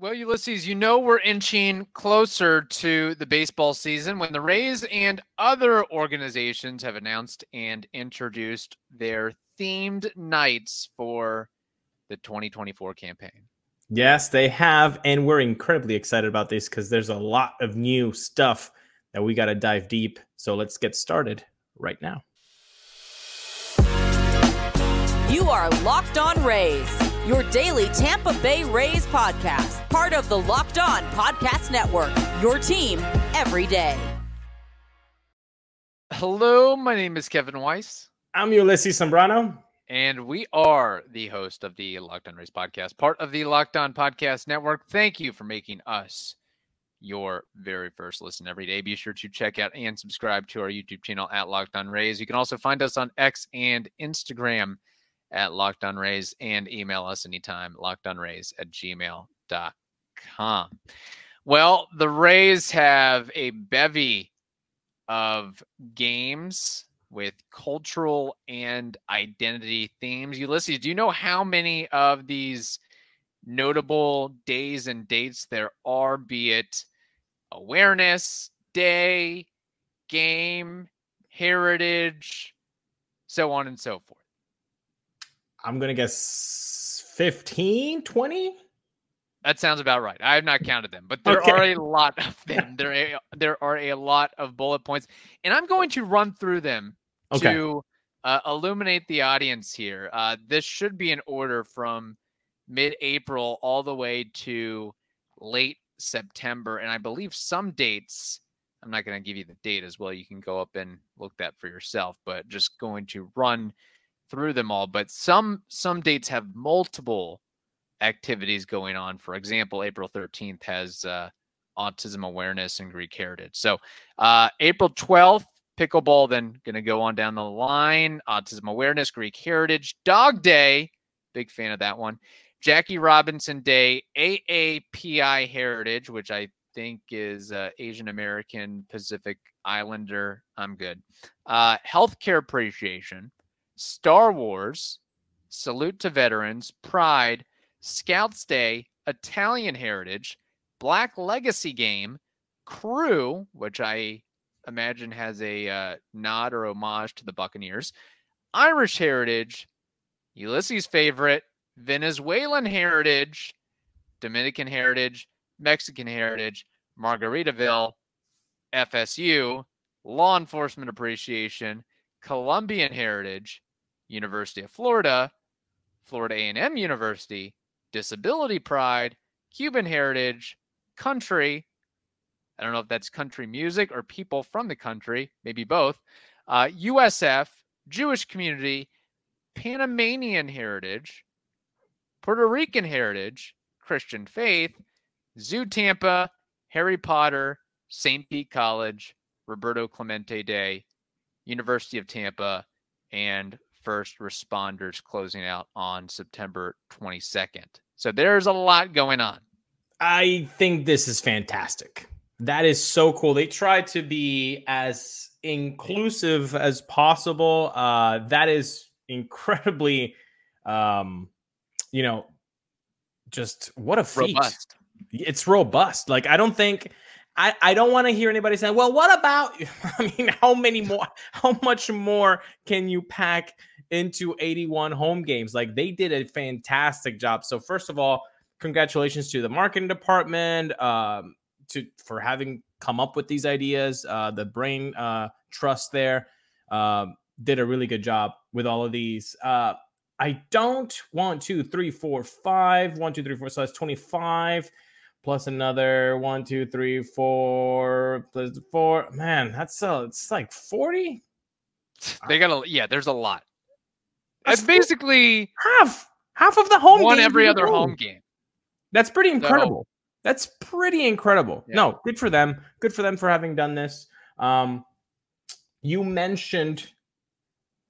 Well, Ulysses, you know we're inching closer to the baseball season when the Rays and other organizations have announced and introduced their themed nights for the 2024 campaign. Yes, they have, and we're incredibly excited about this because there's a lot of new stuff that we got to dive deep. So let's get started right now. You are Locked On Rays, your daily Tampa Bay Rays podcast, part of the Locked On Podcast Network, your team every day. Hello, my name is Kevin Weiss. I'm Ulises Sambrano. And we are the host of the Locked On Rays podcast, part of the Locked On Podcast Network. Thank you for making us your very first listen every day. Be sure to check out and subscribe to our YouTube channel at Locked On Rays. You can also find us on X and Instagram at Locked On Rays, and email us anytime, lockedonrays@gmail.com. Well, the Rays have a bevy of games with cultural and identity themes. Ulysses, do you know how many of these notable days and dates there are, be it Awareness Day, Game, Heritage, so on and so forth? I'm going to guess 15, 20? That sounds about right. I have not counted them, but there are a lot of them. There are a lot of bullet points, and I'm going to run through them to illuminate the audience here. This should be in order from mid-April all the way to late September, and I believe some dates, I'm not going to give you the date as well. You can go up and look that for yourself, but just going to run through them all. But some dates have multiple activities going on. For example, April 13th has Autism Awareness and Greek Heritage. So April 12th, pickleball, then going to go on down the line. Autism Awareness, Greek Heritage, Dog Day, big fan of that one. Jackie Robinson Day, AAPI Heritage, which I think is Asian American Pacific Islander. I'm good. Healthcare Appreciation, Star Wars, Salute to Veterans, Pride, Scouts Day, Italian Heritage, Black Legacy Game, Crew, which I imagine has a nod or homage to the Buccaneers, Irish Heritage, Ulysses' favorite, Venezuelan Heritage, Dominican Heritage, Mexican Heritage, Margaritaville, FSU, Law Enforcement Appreciation, Colombian Heritage, University of Florida, Florida A&M University, Disability Pride, Cuban Heritage, Country. I don't know if that's country music or people from the country, maybe both. USF, Jewish Community, Panamanian Heritage, Puerto Rican Heritage, Christian Faith, Zoo Tampa, Harry Potter, St. Pete College, Roberto Clemente Day, University of Tampa, and First Responders, closing out on September 22nd. So there's a lot going on. I think this is fantastic. That is so cool. They try to be as inclusive as possible. That is incredibly, just what a feat. Robust. It's robust. Like, I don't think... I don't want to hear anybody saying, well, what about, how much more can you pack into 81 home games? Like, they did a fantastic job. So first of all, congratulations to the marketing department, for having come up with these ideas. The brain trust there did a really good job with all of these. I don't want 1, 2, 3, 4, 5, 1, 2, 3, 4. So that's 25. Plus another 1, 2, 3, 4, plus 4. Man, it's like 40. They got there's a lot. That's basically half of the home game. Every other home game. That's pretty incredible. Yeah. No, good for them. Good for them for having done this. You mentioned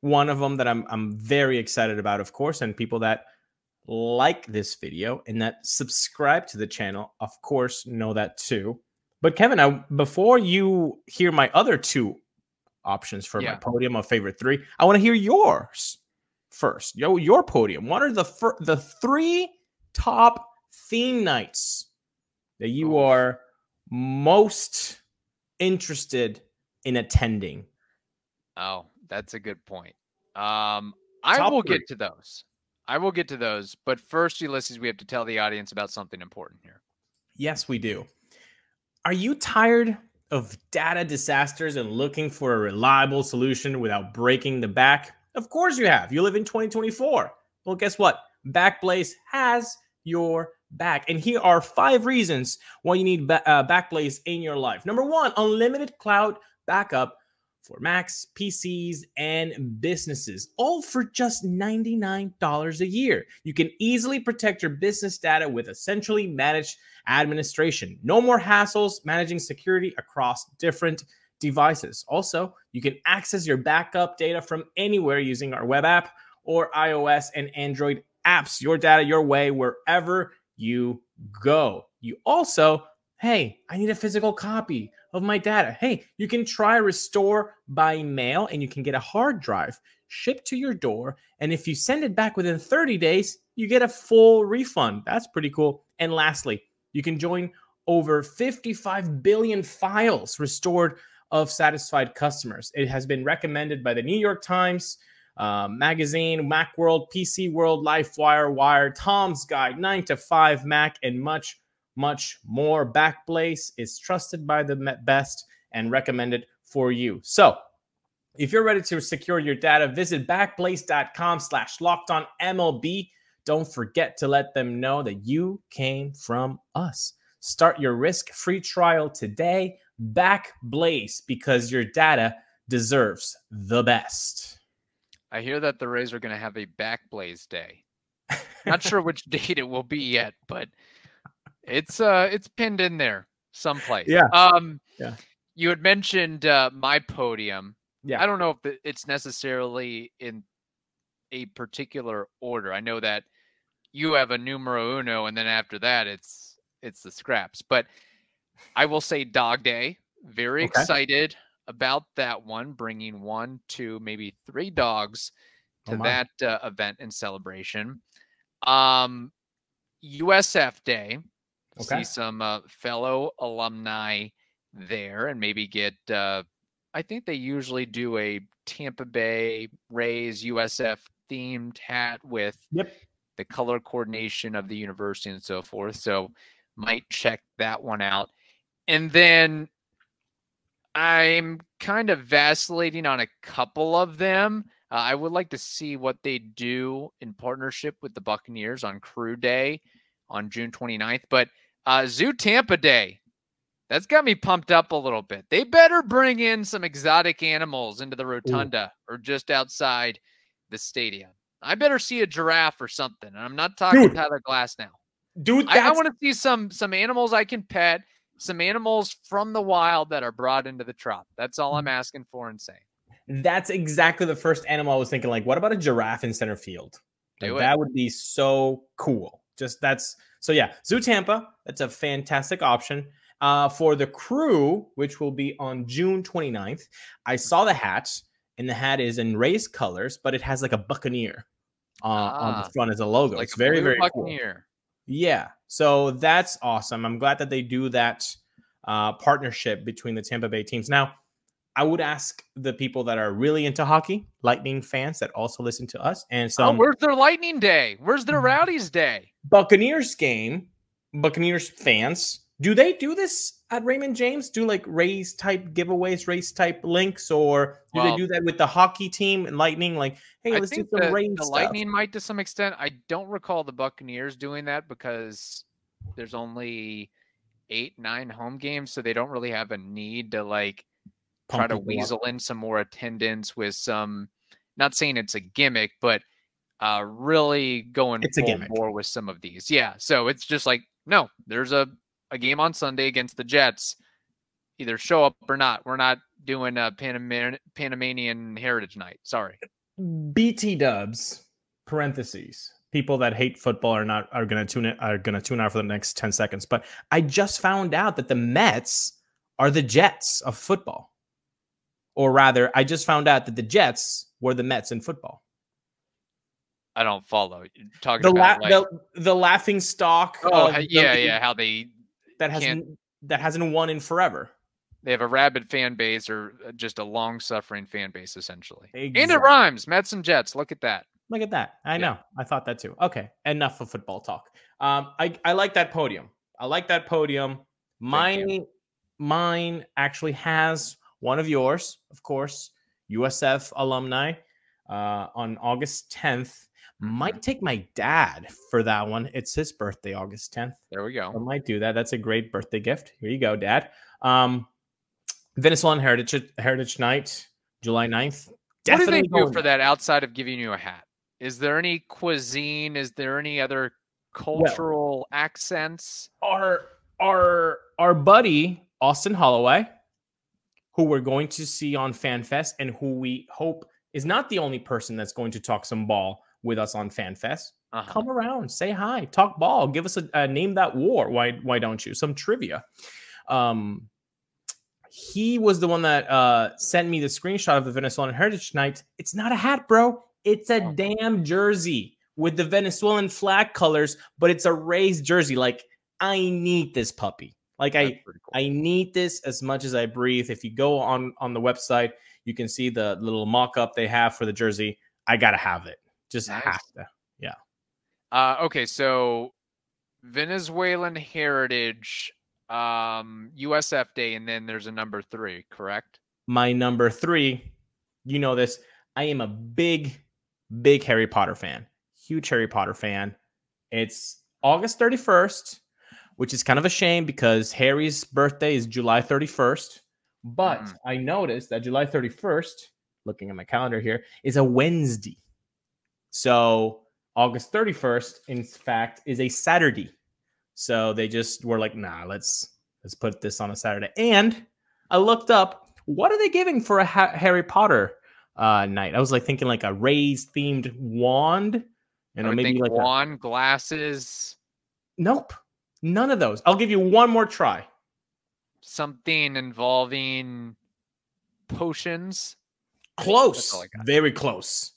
one of them that I'm very excited about, of course, and people that like this video and that subscribe to the channel, of course, know that too. But Kevin, before you hear my other two options for my podium of favorite three, I want to hear yours first. Your podium. What are the three top theme nights that you are most interested in attending? Oh, that's a good point. I will get to those. But first, Ulises, we have to tell the audience about something important here. Yes, we do. Are you tired of data disasters and looking for a reliable solution without breaking the back? Of course you have. You live in 2024. Well, guess what? Backblaze has your back. And here are 5 reasons why you need Backblaze in your life. Number 1, unlimited cloud backup for Macs, PCs, and businesses, all for just $99 a year. You can easily protect your business data with a centrally managed administration. No more hassles managing security across different devices. Also, you can access your backup data from anywhere using our web app or iOS and Android apps. Your data, your way, wherever you go. You also, hey, I need a physical copy of my data. Hey, you can try Restore by Mail, and you can get a hard drive shipped to your door. And if you send it back within 30 days, you get a full refund. That's pretty cool. And lastly, you can join over 55 billion files restored of satisfied customers. It has been recommended by the New York Times Magazine, Macworld, PC World, LifeWire, Wired, Tom's Guide, 9to5 Mac, and much more. Backblaze is trusted by the best and recommended for you. So if you're ready to secure your data, visit backblaze.com/LockedOnMLB. Don't forget to let them know that you came from us. Start your risk-free trial today. Backblaze, because your data deserves the best. I hear that the Rays are going to have a Backblaze day. Not sure which date it will be yet, but it's pinned in there someplace. Yeah. You had mentioned my podium. Yeah. I don't know if it's necessarily in a particular order. I know that you have a numero uno, and then after that, it's the scraps. But I will say Dog Day. Very excited about that one, bringing 1, 2, maybe 3 dogs to that event and celebration. USF Day. See some fellow alumni there, and maybe get, I think they usually do a Tampa Bay Rays USF themed hat with the color coordination of the university and so forth. So might check that one out. And then I'm kind of vacillating on a couple of them. I would like to see what they do in partnership with the Buccaneers on Crew Day on June 29th, but Zoo Tampa Day, that's got me pumped up a little bit. They better bring in some exotic animals into the rotunda or just outside the stadium. I better see a giraffe or something. And I'm not talking Tyler Glass now. Dude, I want to see some animals I can pet, some animals from the wild that are brought into the trop. That's all I'm asking for and saying. That's exactly the first animal I was thinking. Like, what about a giraffe in center field? Like, that would be so cool. Zoo Tampa, that's a fantastic option. For the Crew, which will be on June 29th, I saw the hat, and the hat is in Rays colors, but it has like a Buccaneer on the front as a logo. Like, it's very, very Buccaneer. Cool. Yeah, so that's awesome. I'm glad that they do that partnership between the Tampa Bay teams. Now, I would ask the people that are really into hockey, Lightning fans that also listen to us. And so, where's their Lightning Day? Where's their Rowdies Day? Buccaneers game, Buccaneers fans. Do they do this at Raymond James? Do like Rays type giveaways, Rays type links, or do they do that with the hockey team and Lightning? Like, hey, let's do some Rays stuff. The Lightning might to some extent. I don't recall the Buccaneers doing that because there's only 8, 9 home games, so they don't really have a need to like try to weasel in some more attendance with some, not saying it's a gimmick, but really going more with some of these. Yeah. So it's just like, no, there's a game on Sunday against the Jets. Either show up or not. We're not doing a Panamanian Heritage Night. Sorry. BT Dubs, parentheses. People that hate football are gonna tune out for the next 10 seconds. But I just found out that the Mets are the Jets of football. Or rather, I just found out that the Jets were the Mets in football. I don't follow. You're talking about the laughing stock. Oh, how they that hasn't won in forever. They have a rabid fan base, or just a long-suffering fan base, essentially. Exactly. And it rhymes. Mets and Jets. Look at that. Look at that. I know. I thought that too. Okay. Enough of football talk. I like that podium. I like that podium. Mine actually has one of yours, of course, USF alumni, on August 10th. Might take my dad for that one. It's his birthday, August 10th. There we go. I might do that. That's a great birthday gift. Here you go, Dad. Venezuelan Heritage Night, July 9th. Definitely. What do they do for that outside of giving you a hat? Is there any cuisine? Is there any other cultural accents? Our buddy, Austin Holloway, who we're going to see on FanFest and who we hope is not the only person that's going to talk some ball with us on FanFest. Come around, say hi, talk ball, give us a name that war. Why don't you? Some trivia. He was the one that sent me the screenshot of the Venezuelan Heritage Night. It's not a hat, bro. It's a damn jersey with the Venezuelan flag colors, but it's a Rays jersey. Like, I need this puppy. Like, I need this as much as I breathe. If you go on the website, you can see the little mock-up they have for the jersey. I got to have it. Just have to. Yeah. Okay, so Venezuelan Heritage... USF Day, and then there's a number 3, correct? My number 3, you know this. I am a big, big Harry Potter fan. Huge Harry Potter fan. It's August 31st, which is kind of a shame because Harry's birthday is July 31st. But I noticed that July 31st, looking at my calendar here, is a Wednesday. So August 31st, in fact, is a Saturday. So they just were like, nah, let's put this on a Saturday. And I looked up, what are they giving for a Harry Potter night? I was like thinking like a Rays themed wand, you know, maybe like wand, glasses. Nope, none of those. I'll give you one more try. Something involving potions. Close, very close.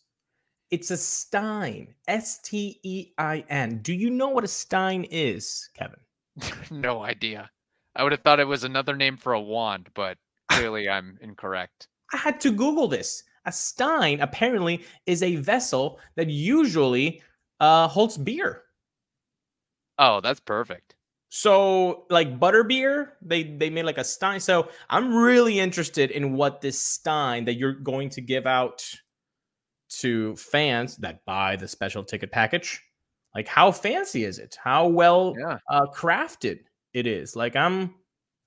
It's a stein, S-T-E-I-N. Do you know what a stein is, Kevin? No idea. I would have thought it was another name for a wand, but clearly I'm incorrect. I had to Google this. A stein apparently is a vessel that usually holds beer. Oh, that's perfect. So like butterbeer, they made like a stein. So I'm really interested in what this stein that you're going to give out to fans that buy the special ticket package, like how fancy is it? How well crafted it is? Like I'm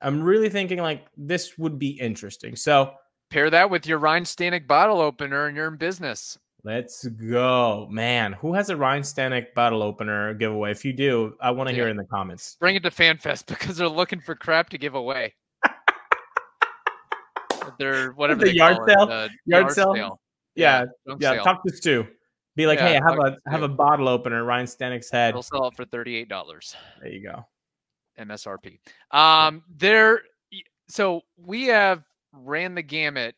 really thinking like this would be interesting. So pair that with your Ryan Stanek bottle opener, and you're in business. Let's go, man. Who has a Ryan Stanek bottle opener giveaway? If you do, I want to hear it in the comments. Bring it to FanFest because they're looking for crap to give away. They're whatever the they yard call sale. It, yard sale. Sale. Yeah. Talk to Stu. Be like, hey, I have a bottle opener. Ryan Stanek's head. It'll sell it for $38. There you go. MSRP. So we have ran the gamut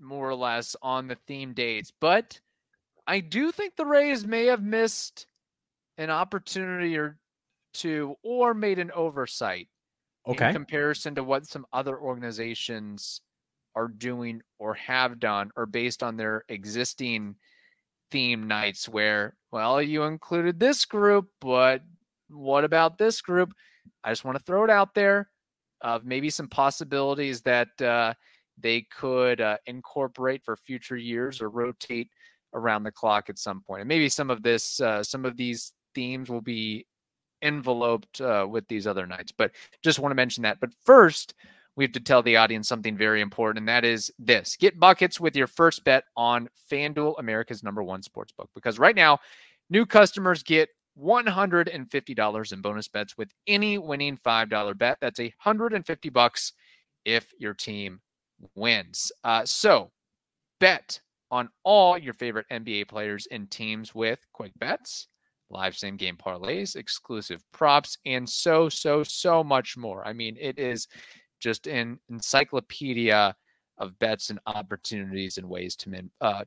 more or less on the theme dates, but I do think the Rays may have missed an opportunity or two, or made an oversight. Okay. In comparison to what some other organizations are doing or have done, or based on their existing theme nights where, well, you included this group, but what about this group? I just want to throw it out there of maybe some possibilities that they could incorporate for future years or rotate around the clock at some point. And maybe some of these themes will be enveloped with these other nights, but just want to mention that. But first, we have to tell the audience something very important, and that is this. Get buckets with your first bet on FanDuel, America's #1 sportsbook. Because right now, new customers get $150 in bonus bets with any winning $5 bet. That's $150 if your team wins. So bet on all your favorite NBA players and teams with quick bets, live same-game parlays, exclusive props, and so much more. I mean, it is just an encyclopedia of bets and opportunities and ways to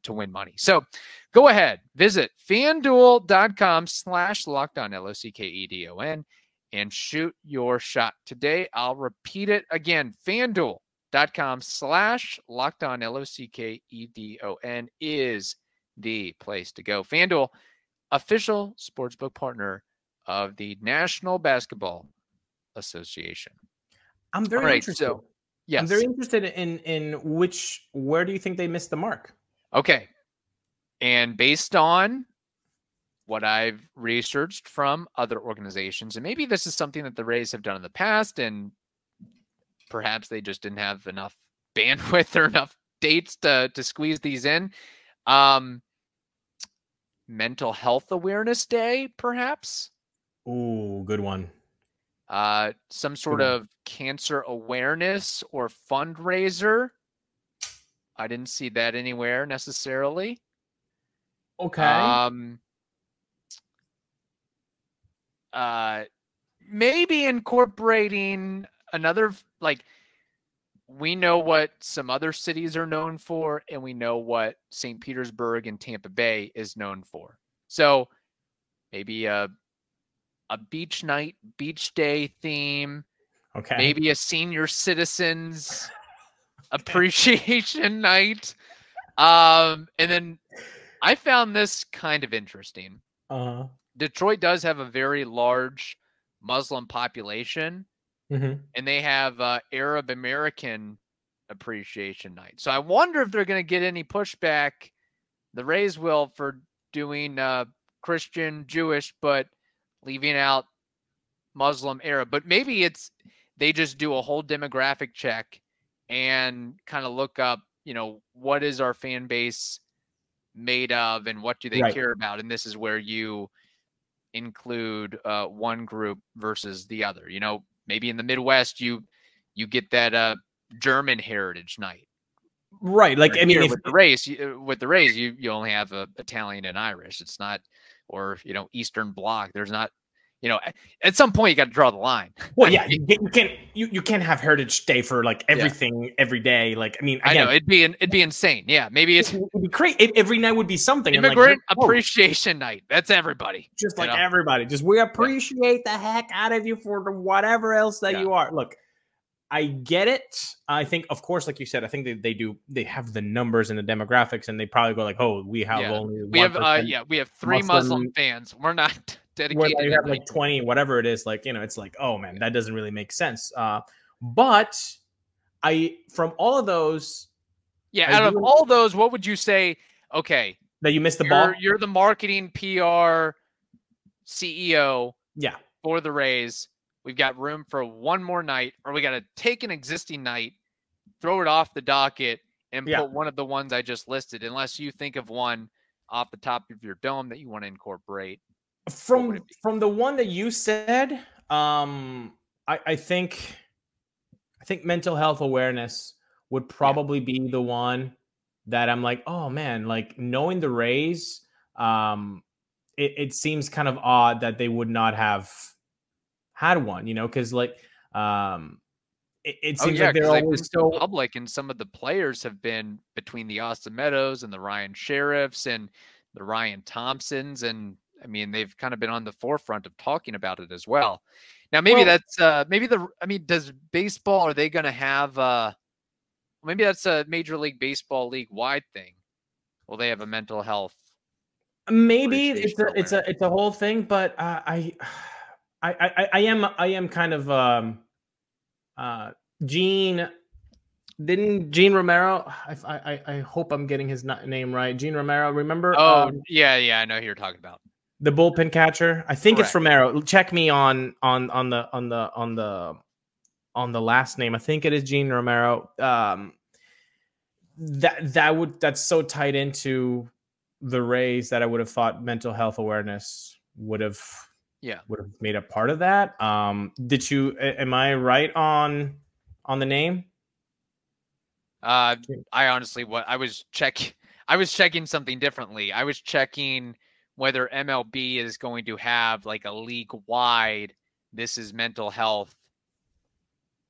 win money. So go ahead, visit fanduel.com/LockdownLockdown and shoot your shot today. I'll repeat it again. FanDuel.com/lockedon, LOCKEDON, is the place to go. FanDuel, official sportsbook partner of the National Basketball Association. I'm very interested. So, yes. I'm very interested in where do you think they missed the mark? Okay. And based on what I've researched from other organizations, and maybe this is something that the Rays have done in the past, and perhaps they just didn't have enough bandwidth or enough dates to squeeze these in. Mental Health Awareness Day, perhaps. Ooh, good one. Some sort of cancer awareness or fundraiser. I didn't see that anywhere necessarily. Okay. Maybe incorporating another, like, we know what some other cities are known for, and we know what St. Petersburg and Tampa Bay is known for. So maybe a beach night, beach day theme. Okay. Maybe a senior citizens appreciation night. And then I found this kind of interesting. Uh-huh. Detroit does have a very large Muslim population, and they have Arab American appreciation night. So I wonder if they're going to get any pushback. The Rays will, for doing Christian, Jewish, but leaving out Muslim, Arab. But maybe they just do a whole demographic check and kind of look up, what is our fan base made of and what do they care about? And this is where you include one group versus the other. Maybe in the Midwest, you get that German heritage night. Right. Like, or with the Rays, you only have Italian and Irish. It's not, Eastern Bloc. There's not, at some point you got to draw the line. Well, yeah, you can't have Heritage Day for like everything every day. Like, again, I know it'd be insane. Yeah. Maybe it'd be great. Every night would be something. Immigrant appreciation night. That's everybody. Just like everybody. Just we appreciate the heck out of you for whatever else that you are. Look, I get it. I think, of course, like you said, I think they have the numbers and the demographics, and they probably go like, "Oh, we have only we have 3 Muslim fans. We're not dedicated. We have like 20, whatever it is. Like it's like, oh man, that doesn't really make sense." But from all of those, out of all those, what would you say? Okay, that you missed the ball. You're the marketing PR CEO. Yeah, for the Rays. We've got room for one more night, or we got to take an existing night, throw it off the docket, and put one of the ones I just listed, unless you think of one off the top of your dome that you want to incorporate. From the one that you said, I think mental health awareness would probably be the one that I'm like, oh man, like knowing the Rays, it seems kind of odd that they would not have had one, because like it seems like they're always so public, and some of the players have been between the Austin Meadows and the Ryan Sheriffs and the Ryan Thompsons, and they've kind of been on the forefront of talking about it as well. Now maybe that's does baseball, are they going to have maybe that's a Major League Baseball league wide thing? Will they have a mental health? Maybe it's a whole thing, but I am kind of Gene Ramirez. I hope I'm getting his name right. Gene Ramirez. Remember? Oh yeah. I know who you're talking about. The bullpen catcher. I think it's Ramirez. Check me on the last name. I think it is Gene Ramirez. That's so tied into the Rays that I would have thought mental health awareness would have made a part of that. Am I right on the name? I was checking something differently. I was checking whether MLB is going to have like a league wide, this is mental health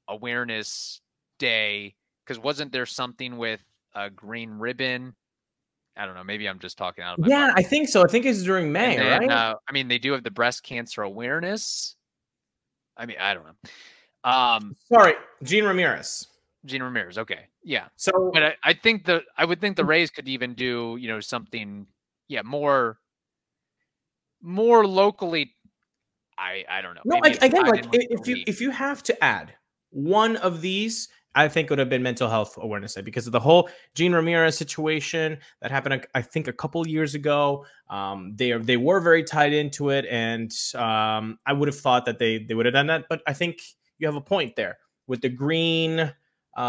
awareness day. 'Cause wasn't there something with a green ribbon? I don't know. Maybe I'm just talking out of my mind. I think so. I think it's during May, right? They do have the breast cancer awareness. I mean, I don't know. Sorry, Gene Ramirez. Gene Ramirez. Okay. Yeah. So, but I think I would think the Rays could even do, you know, something, yeah, more locally. I don't know. No, again, like if you have to add one of these, I think it would have been Mental Health Awareness Day because of the whole Gene Ramirez situation that happened, I think, a couple years ago. They were very tied into it, and I would have thought that they would have done that. But I think you have a point there with the green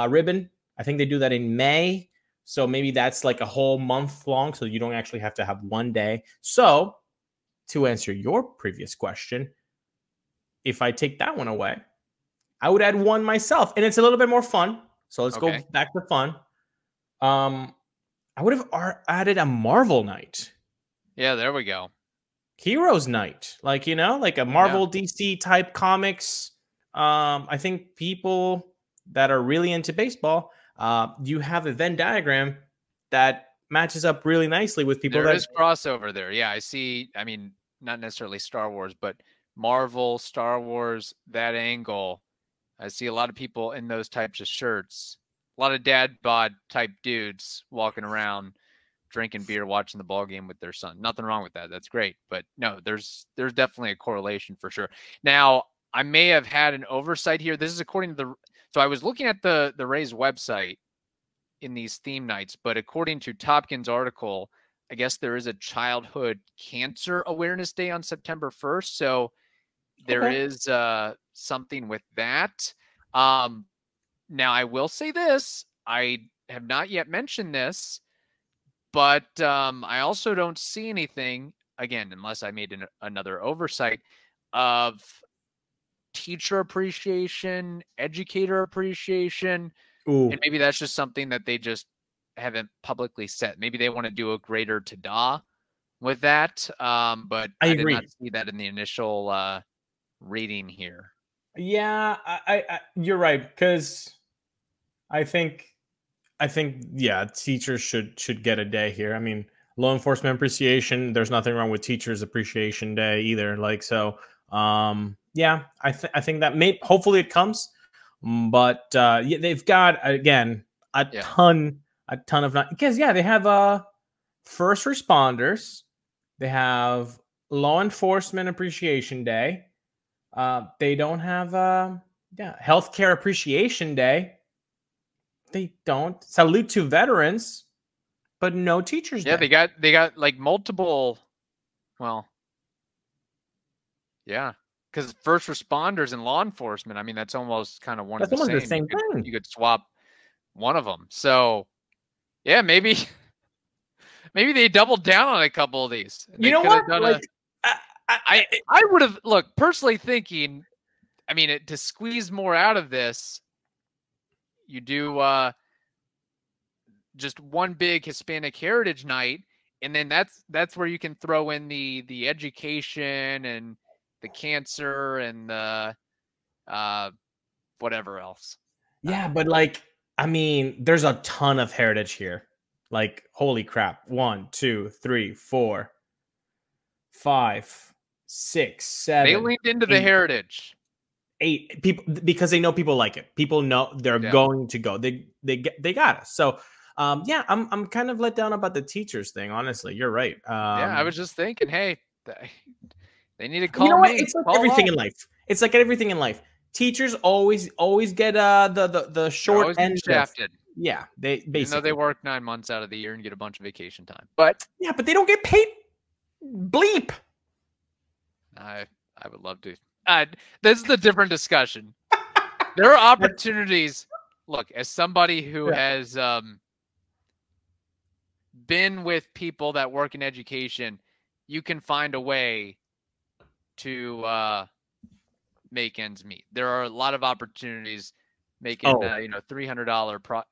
ribbon. I think they do that in May, so maybe that's like a whole month long, so you don't actually have to have one day. So to answer your previous question, if I take that one away, I would add one myself, and it's a little bit more fun. So let's go back to fun. I would have added a Marvel night. Yeah, there we go. Heroes night, like, you know, like a Marvel DC type comics. I think people that are really into baseball, you have a Venn diagram that matches up really nicely with people. There is crossover there. Yeah, I see. I mean, not necessarily Star Wars, but Marvel, Star Wars, that angle. I see a lot of people in those types of shirts, a lot of dad bod type dudes walking around drinking beer, watching the ball game with their son. Nothing wrong with that. That's great. But no, there's definitely a correlation for sure. Now, I may have had an oversight here. This is according to the, so I was looking at the Rays website in these theme nights, but according to Topkin's article, I guess there is a Childhood Cancer Awareness Day on September 1st. So there is something with that. Now, I will say this. I have not yet mentioned this, but I also don't see anything, again, unless I made another oversight, of teacher appreciation, educator appreciation. Ooh. And maybe that's just something that they just haven't publicly said. Maybe they want to do a greater ta-da with that, but I did not see that in the initial reading here. Yeah, I you're right, because I think yeah, teachers should get a day here. I mean, law enforcement appreciation, there's nothing wrong with Teachers Appreciation Day either, like, so yeah, I think that may, hopefully it comes, but yeah, they've got, again, a ton of, because yeah, they have first responders, they have Law Enforcement Appreciation Day. They don't have Healthcare Appreciation Day. They don't. Salute to Veterans, but no Teachers Day. Yeah, they got like multiple. Well, yeah, because first responders and law enforcement, I mean, that's almost kind of one of the same thing. You could swap one of them. So yeah, maybe they doubled down on a couple of these. You know what? I would have, look, personally thinking, I mean, to squeeze more out of this, you do just one big Hispanic Heritage Night, and then that's where you can throw in the education and the cancer and the whatever else. Yeah, but like, I mean, there's a ton of heritage here. Like, holy crap. 1, 2, 3, 4, 5, 6, 7. They leaned into the heritage. 8 people, because they know people like it. People know they're going to go. They got us. So yeah, I'm kind of let down about the teachers thing. Honestly, you're right. Yeah, I was just thinking, hey, they need to call. You know what? It's like everything in life. It's like everything in life. Teachers always get the short end shafted. Yeah, they basically, even though they work 9 months out of the year and get a bunch of vacation time. But yeah, but they don't get paid. Bleep. I would love to. This is a different discussion. There are opportunities. Look, as somebody who has been with people that work in education, you can find a way to make ends meet. There are a lot of opportunities making you know, $300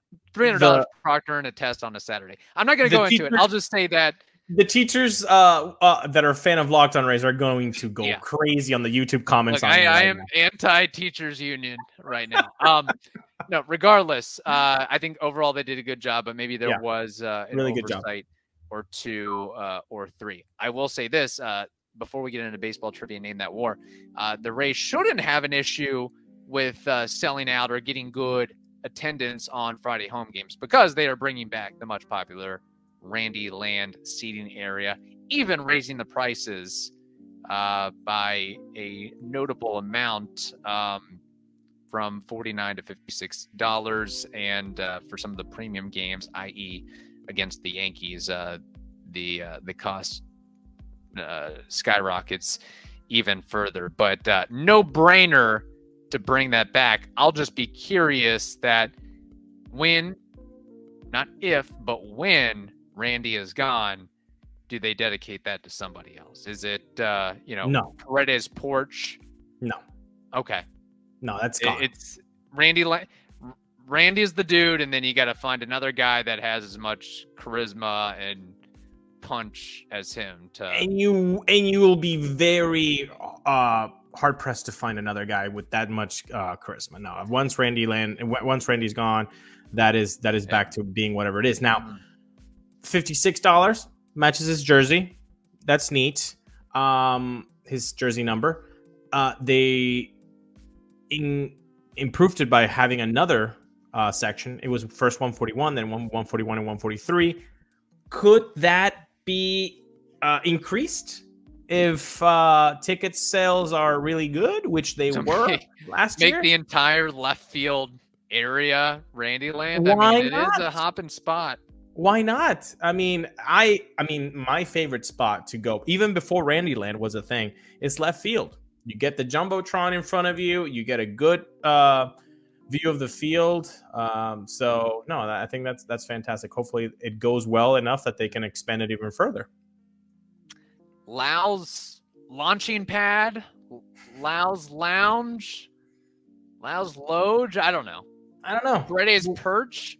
proctoring a test on a Saturday. I'm not going to go into it. I'll just say that the teachers that are a fan of Locked On Rays are going to go crazy on the YouTube comments. Look, I am anti-teachers union right now. No, regardless, I think overall they did a good job, but maybe there was an really good oversight or two or three. I will say this, before we get into baseball trivia, name that war, the Rays shouldn't have an issue with selling out or getting good attendance on Friday home games because they are bringing back the much popular Randy Land seating area, even raising the prices by a notable amount from $49 to $56. And for some of the premium games, i.e. against the Yankees, the cost skyrockets even further. But no brainer to bring that back. I'll just be curious that when, not if, but when Randy is gone, do they dedicate that to somebody else? Is it, no. Paredes Porch? No. Okay. No, that's gone. It's Randy. Randy is the dude, and then you got to find another guy that has as much charisma and punch as him. And you will be very hard pressed to find another guy with that much charisma. No, once Randy's gone, that is back to being whatever it is. Now, $56 matches his jersey. That's neat. His jersey number. They improved it by having another section. It was first 141, then 141 and 143. Could that be increased if ticket sales are really good, which they were last year? Make the entire left field area Randy Land. Why not? It is a hopping spot. Why not? I mean, my favorite spot to go, even before Randy Land was a thing, is left field. You get the Jumbotron in front of you. You get a good view of the field. So, no, I think that's fantastic. Hopefully it goes well enough that they can expand it even further. Lau's launching pad, Lau's lounge, Lau's loge. I don't know. Paredes Perch.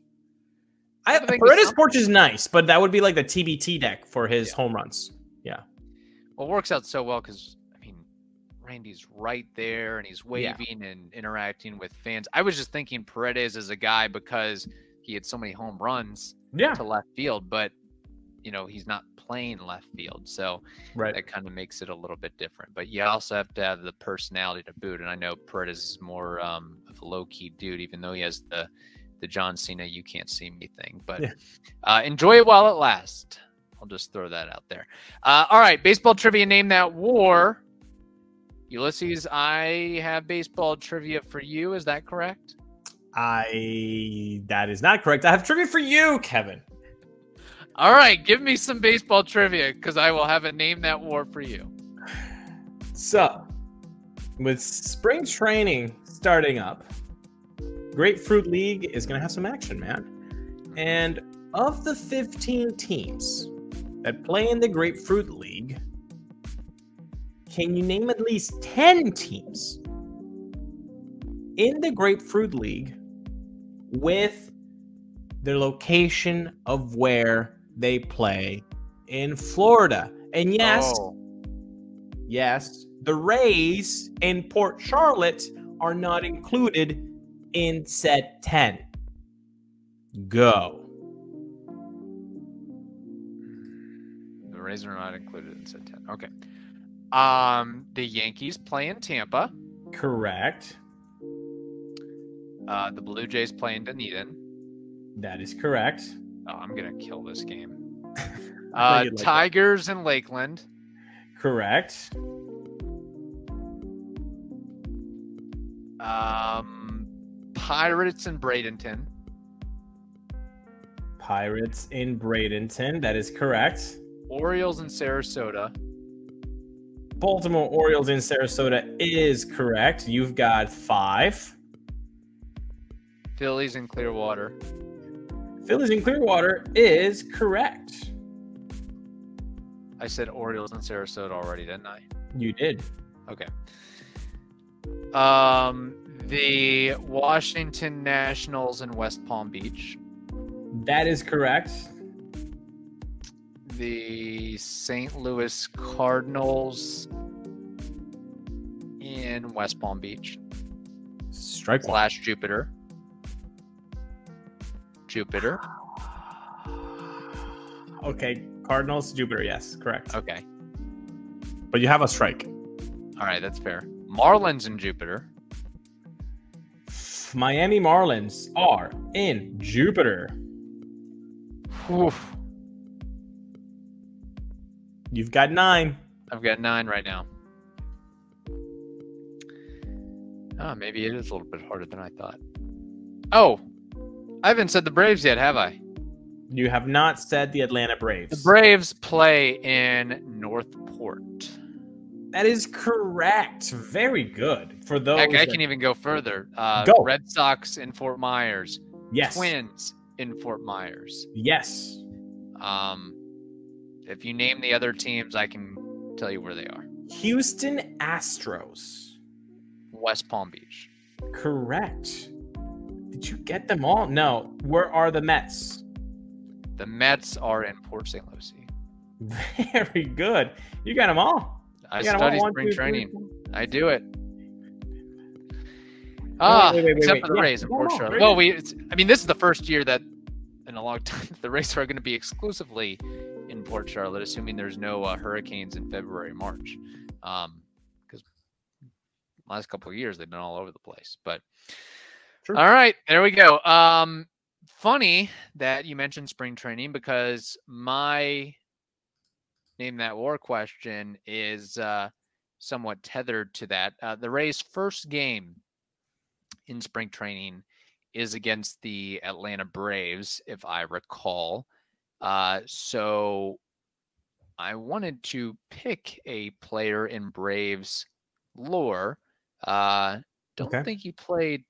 Paredes Porch is nice, but that would be like the TBT deck for his home runs. Yeah. Well, it works out so well because Randy's right there and he's waving and interacting with fans. I was just thinking Paredes is a guy because he had so many home runs to left field, but he's not playing left field. So that kind of makes it a little bit different, but you also have to have the personality to boot. And I know Paredes is more of a low key dude, even though he has the John Cena, you can't see me thing, but enjoy it while it lasts. I'll just throw that out there. All right. Baseball trivia. Name that war. Ulysses, I have baseball trivia for you. Is that correct? That is not correct. I have trivia for you, Kevin. All right. Give me some baseball trivia because I will have a name that war for you. So, with spring training starting up, Grapefruit League is going to have some action, man. And of the 15 teams that play in the Grapefruit League, can you name at least 10 teams in the Grapefruit League with the location of where they play in Florida? And yes, the Rays and Port Charlotte are not included in set 10. Go. The Rays are not included in set 10. Okay. The Yankees play in Tampa. Correct. The Blue Jays play in Dunedin. That is correct. Oh, I'm going to kill this game. Tigers in Lakeland. Correct. Pirates in Bradenton. Pirates in Bradenton. That is correct. Orioles in Sarasota. Baltimore Orioles in Sarasota is correct. You've got 5. Phillies in Clearwater. Phillies in Clearwater is correct. I said Orioles in Sarasota already, didn't I? You did. Okay. The Washington Nationals in West Palm Beach. That is correct. The St. Louis Cardinals in West Palm Beach. Strike / Jupiter. Jupiter. Okay, Cardinals, Jupiter, yes, correct. Okay. But you have a strike. All right, that's fair. Marlins in Jupiter. Miami Marlins are in Jupiter. Oof. You've got 9. I've got 9 right now. Oh, maybe it is a little bit harder than I thought. Oh, I haven't said the Braves yet, have I? You have not said the Atlanta Braves. The Braves play in Northport. That is correct. Very good. For those. Heck, I can even go further. Go. Red Sox in Fort Myers. Yes. Twins in Fort Myers. Yes. If you name the other teams, I can tell you where they are. Houston Astros. West Palm Beach. Correct. Did you get them all? No. Where are the Mets? The Mets are in Port St. Lucie. Very good. You got them all. I study spring training. I do it. Ah, except for the Rays in Port Charlotte. Well, I mean, this is the first year that in a long time the Rays are going to be exclusively in Port Charlotte, assuming there's no hurricanes in February, March. Because last couple of years they've been all over the place. But true. All right, there we go. Funny that you mentioned spring training, because my name that war question is somewhat tethered to that. The Rays' first game in spring training is against the Atlanta Braves, if I recall. So I wanted to pick a player in Braves lore. Don't think he played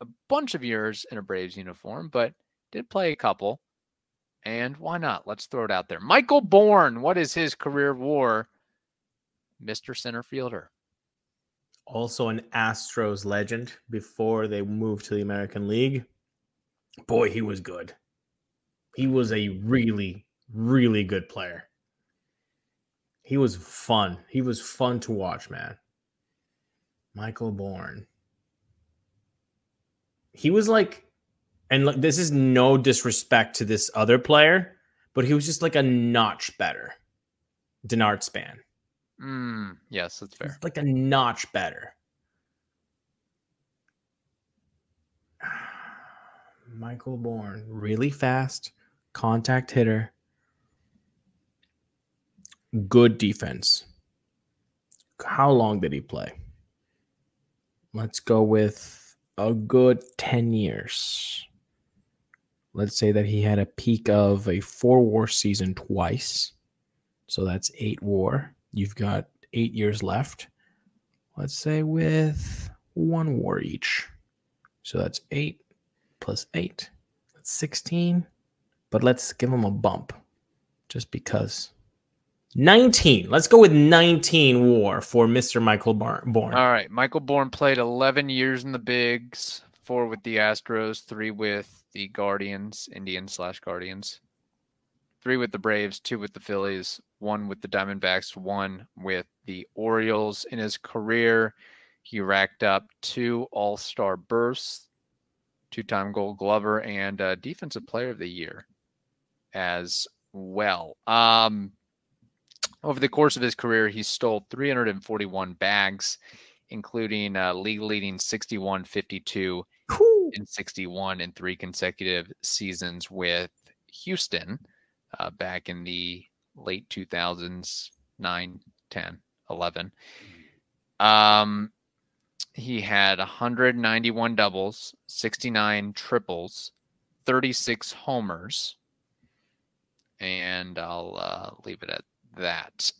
a bunch of years in a Braves uniform, but did play a couple. And why not? Let's throw it out there. Michael Bourne, what is his career WAR? Mr. Center Fielder. Also an Astros legend before they moved to the American League. Boy, he was good. He was a really, really good player. He was fun. He was fun to watch, man. Michael Bourne. He was like, and look, this is no disrespect to this other player, but he was just like a notch better. Denard Span. Yes, that's fair. Like a notch better. Michael Bourne, really fast, contact hitter, good defense. How long did he play? Let's go with a good 10 years. Let's say that he had a peak of a 4-WAR season twice. So that's 8-WAR. You've got 8 years left. Let's say with 1-WAR each. So that's 8 plus 8. That's 16. But let's give him a bump just because. 19. Let's go with 19 WAR for Mr. Michael Bourne. All right. Michael Bourne played 11 years in the bigs, 4 with the Astros, 3 with the Guardians, Indians/Guardians, 3 with the Braves, 2 with the Phillies, 1 with the Diamondbacks, 1 with the Orioles. In his career, he racked up 2 all-star bursts, 2-time Gold Glover, and Defensive Player of the Year as well. Over the course of his career, he stole 341 bags, including league-leading 61, 52, and 61 in 3 consecutive seasons with Houston back in the late 2000s, 9, 10, 11. He had 191 doubles, 69 triples, 36 homers, and I'll leave it at that.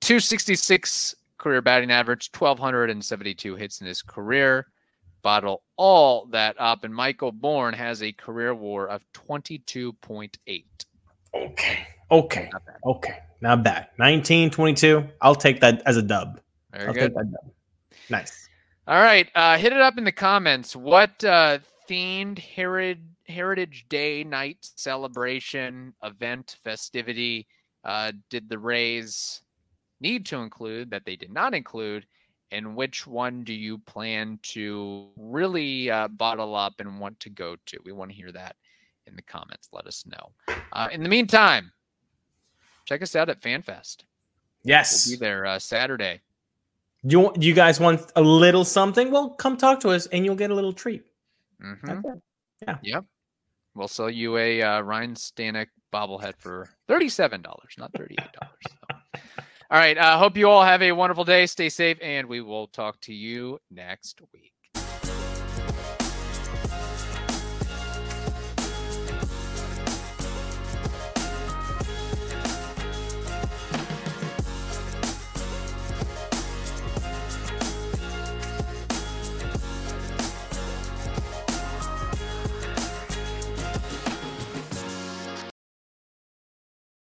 266 career batting average, 1,272 hits in his career. Bottle all that up, and Michael Bourne has a career WAR of 22.8. Okay. Not bad. Not bad. 19, 22. I'll take that as a dub. Very good. Take that dub. Nice. All right. Hit it up in the comments. What themed Heritage Day night celebration, event, festivity did the Rays need to include that they did not include, and which one do you plan to really bottle up and want to go to? We want to hear that in the comments. Let us know. In the meantime, check us out at FanFest. Yes. We'll be there Saturday. Do you guys want a little something? Well, come talk to us and you'll get a little treat. Mm-hmm. That's it. Yeah. Yep. We'll sell you a Ryan Stanek bobblehead for $37, not $38. So. All right. Hope you all have a wonderful day. Stay safe, and we will talk to you next week.